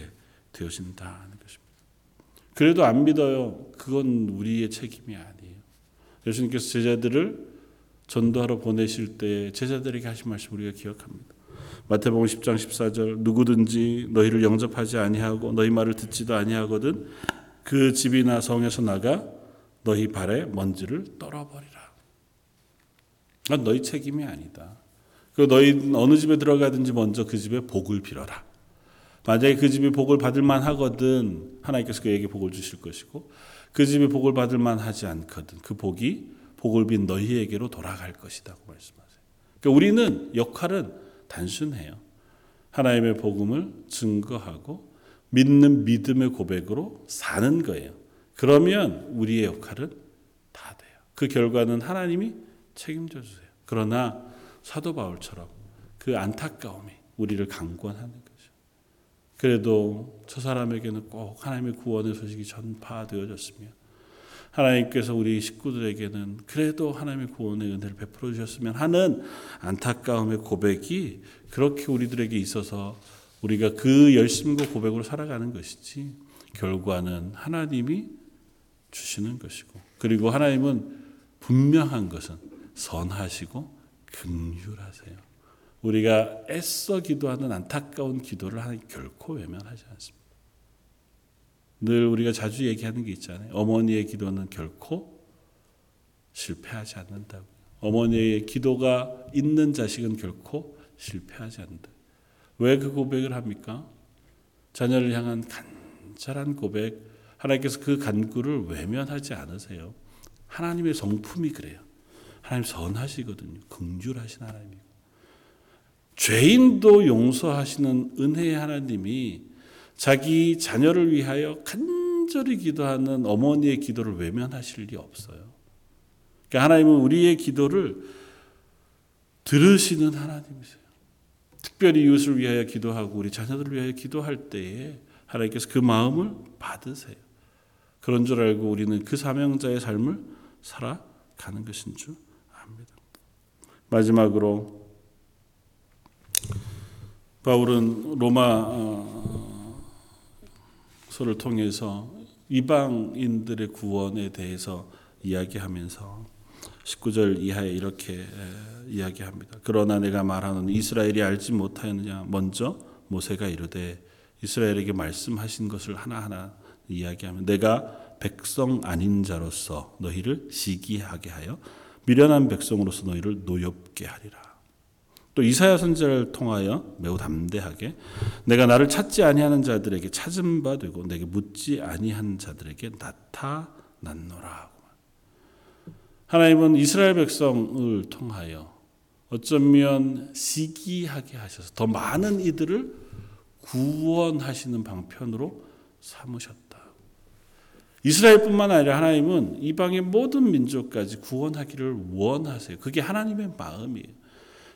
되어진다는 것입니다. 그래도 안 믿어요. 그건 우리의 책임이 아니에요. 예수님께서 제자들을 전도하러 보내실 때 제자들에게 하신 말씀 우리가 기억합니다. 마태복음 10장 14절 누구든지 너희를 영접하지 아니하고 너희 말을 듣지도 아니하거든 그 집이나 성에서 나가 너희 발에 먼지를 떨어버리라. 그건 너희 책임이 아니다. 그 너희 어느 집에 들어가든지 먼저 그 집에 복을 빌어라. 만약에 그 집이 복을 받을만 하거든 하나님께서 그에게 복을 주실 것이고 그 집이 복을 받을만 하지 않거든 그 복이 복을 빈 너희에게로 돌아갈 것이다고 말씀하세요. 그러니까 우리는 역할은 단순해요. 하나님의 복음을 증거하고 믿는 믿음의 고백으로 사는 거예요. 그러면 우리의 역할은 다 돼요. 그 결과는 하나님이 책임져 주세요. 그러나 사도 바울처럼 그 안타까움이 우리를 강권하는 거죠. 그래도 저 사람에게는 꼭 하나님의 구원의 소식이 전파되어졌으면 하나님께서 우리 식구들에게는 그래도 하나님의 구원의 은혜를 베풀어 주셨으면 하는 안타까움의 고백이 그렇게 우리들에게 있어서 우리가 그 열심과 고백으로 살아가는 것이지 결과는 하나님이 주시는 것이고 그리고 하나님은 분명한 것은 선하시고 긍휼하세요. 우리가 애써 기도하는 안타까운 기도를 하나님 결코 외면하지 않습니다. 늘 우리가 자주 얘기하는 게 있잖아요. 어머니의 기도는 결코 실패하지 않는다고. 어머니의 기도가 있는 자식은 결코 실패하지 않는다. 왜 그 고백을 합니까? 자녀를 향한 간절한 고백. 하나님께서 그 간구를 외면하지 않으세요. 하나님의 성품이 그래요. 하나님 선하시거든요. 긍휼하신 하나님이고. 죄인도 용서하시는 은혜의 하나님이 자기 자녀를 위하여 간절히 기도하는 어머니의 기도를 외면하실 리 없어요. 그러니까 하나님은 우리의 기도를 들으시는 하나님이세요. 특별히 이웃을 위하여 기도하고 우리 자녀들을 위하여 기도할 때에 하나님께서 그 마음을 받으세요. 그런 줄 알고 우리는 그 사명자의 삶을 살아가는 것인 줄 압니다. 마지막으로 바울은 로마서를 통해서 이방인들의 구원에 대해서 이야기하면서 19절 이하에 이렇게 이야기합니다. 그러나 내가 말하는 이스라엘이 알지 못하였느냐. 먼저 모세가 이르되 이스라엘에게 말씀하신 것을 하나하나 이야기하면 내가 백성 아닌 자로서 너희를 시기하게 하여 미련한 백성으로서 너희를 노엽게 하리라. 또 이사야 선지자를 통하여 매우 담대하게 내가 나를 찾지 아니하는 자들에게 찾은 바 되고 내게 묻지 아니한 자들에게 나타났노라. 하나님은 이스라엘 백성을 통하여 어쩌면 시기하게 하셔서 더 많은 이들을 구원하시는 방편으로 삼으셨다. 이스라엘뿐만 아니라 하나님은 이방의 모든 민족까지 구원하기를 원하세요. 그게 하나님의 마음이에요.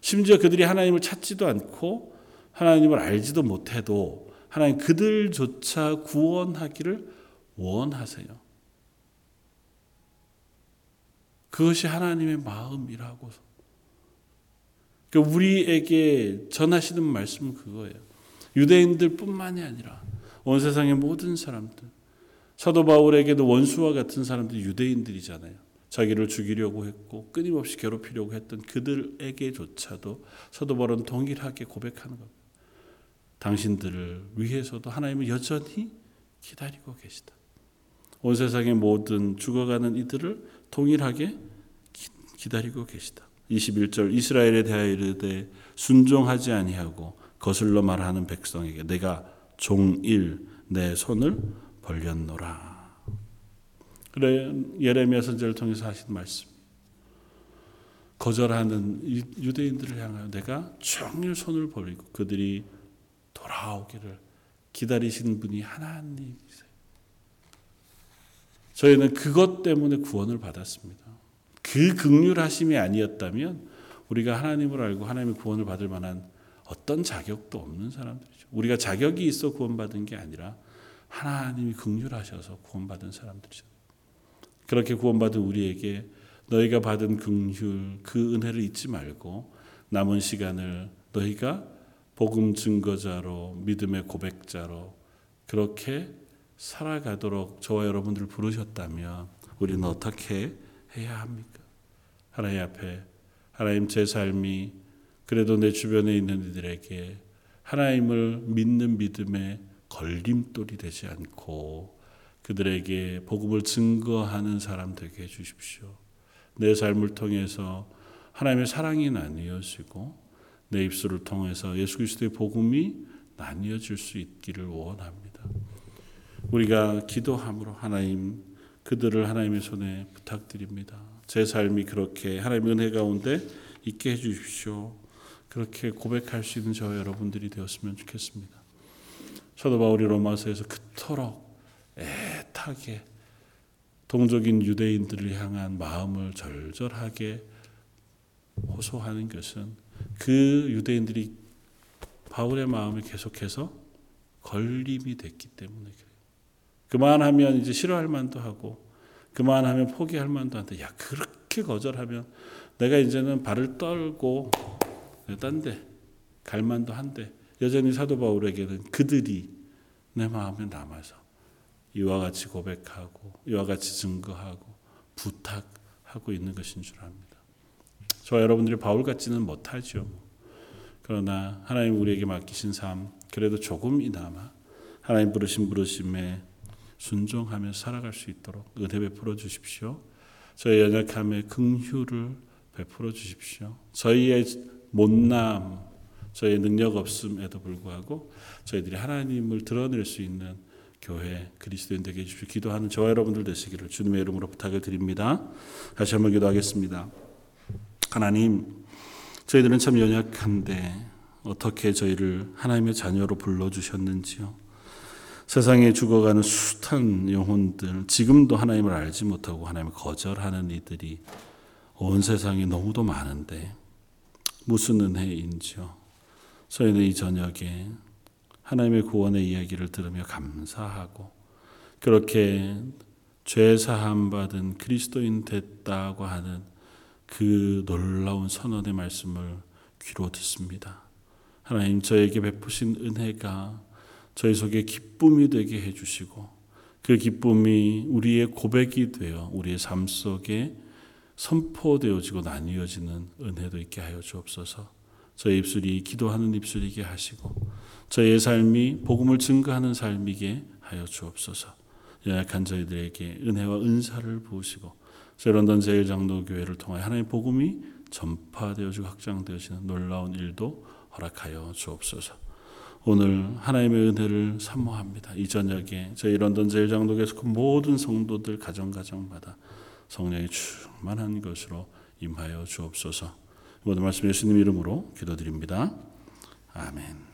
심지어 그들이 하나님을 찾지도 않고 하나님을 알지도 못해도 하나님 그들조차 구원하기를 원하세요. 그것이 하나님의 마음이라고. 그러니까 우리에게 전하시는 말씀은 그거예요. 유대인들뿐만이 아니라 온 세상의 모든 사람들. 사도 바울에게도 원수와 같은 사람들이 유대인들이잖아요. 자기를 죽이려고 했고 끊임없이 괴롭히려고 했던 그들에게조차도 사도 바울은 동일하게 고백하는 겁니다. 당신들을 위해서도 하나님은 여전히 기다리고 계시다. 온 세상의 모든 죽어가는 이들을 동일하게 기다리고 계시다. 21절 이스라엘에 대하여 이르되 순종하지 아니하고 거슬러 말하는 백성에게 내가 종일 내 손을 벌렸노라. 그래 예레미야 선지자를 통해서 하신 말씀. 거절하는 유대인들을 향하여 내가 종일 손을 벌리고 그들이 돌아오기를 기다리시는 분이 하나님이세요. 저희는 그것 때문에 구원을 받았습니다. 그 긍휼하심이 아니었다면 우리가 하나님을 알고 하나님의 구원을 받을 만한 어떤 자격도 없는 사람들이죠. 우리가 자격이 있어 구원받은 게 아니라 하나님이 긍휼하셔서 구원받은 사람들이죠. 그렇게 구원받은 우리에게 너희가 받은 긍휼 그 은혜를 잊지 말고 남은 시간을 너희가 복음 증거자로 믿음의 고백자로 그렇게 살아가도록 저와 여러분들을 부르셨다면 우리는 어떻게 해야 합니까? 하나님 앞에, 하나님 제 삶이 그래도 내 주변에 있는 이들에게 하나님을 믿는 믿음에 걸림돌이 되지 않고 그들에게 복음을 증거하는 사람 되게 해주십시오. 내 삶을 통해서 하나님의 사랑이 나뉘어지고 내 입술을 통해서 예수 그리스도의 복음이 나뉘어질 수 있기를 원합니다. 우리가 기도함으로 하나님, 그들을 하나님의 손에 부탁드립니다. 제 삶이 그렇게 하나님의 은혜 가운데 있게 해주십시오. 그렇게 고백할 수 있는 저와 여러분들이 되었으면 좋겠습니다. 사도 바울이 로마서에서 그토록 애타게 동족인 유대인들을 향한 마음을 절절하게 호소하는 것은 그 유대인들이 바울의 마음을 계속해서 걸림이 됐기 때문에 그래요. 그만하면 이제 싫어할 만도 하고 그만하면 포기할 만도 한데, 야 그렇게 거절하면 내가 이제는 발을 떨고 딴 데 갈 만도 한데, 여전히 사도 바울에게는 그들이 내 마음에 남아서 이와 같이 고백하고 이와 같이 증거하고 부탁하고 있는 것인 줄 압니다. 저와 여러분들이 바울 같지는 못하죠. 그러나 하나님 우리에게 맡기신 삶, 그래도 조금이나마 하나님 부르심에 순종하며 살아갈 수 있도록 은혜 베풀어 주십시오. 저희 연약함에 긍휼을 베풀어 주십시오. 저희의 못남, 저희의 능력 없음에도 불구하고 저희들이 하나님을 드러낼 수 있는 교회 그리스도인 되게 해주십시오. 기도하는 저와 여러분들 되시기를 주님의 이름으로 부탁을 드립니다. 다시 한번 기도하겠습니다. 하나님, 저희들은 참 연약한데 어떻게 저희를 하나님의 자녀로 불러주셨는지요. 세상에 죽어가는 숱한 영혼들, 지금도 하나님을 알지 못하고 하나님을 거절하는 이들이 온 세상에 너무도 많은데 무슨 은혜인지요. 저희는 이 저녁에 하나님의 구원의 이야기를 들으며 감사하고 그렇게 죄 사함 받은 그리스도인 됐다고 하는 그 놀라운 선언의 말씀을 귀로 듣습니다. 하나님, 저에게 베푸신 은혜가 저희 속에 기쁨이 되게 해주시고 그 기쁨이 우리의 고백이 되어 우리의 삶 속에 선포되어지고 나뉘어지는 은혜도 있게 하여 주옵소서. 저희 입술이 기도하는 입술이게 하시고 저희의 삶이 복음을 증거하는 삶이게 하여 주옵소서. 연약한 저희들에게 은혜와 은사를 부으시고 런던 제일장로교회를 통하여 하나님의 복음이 전파되어지고 확장되어지는 놀라운 일도 허락하여 주옵소서. 오늘 하나님의 은혜를 사모합니다. 이 저녁에 저희 런던 제일장로교회에서 그 모든 성도들 가정가정마다 성령이 충만한 것으로 임하여 주옵소서. 모든 말씀 예수님 이름으로 기도드립니다. 아멘.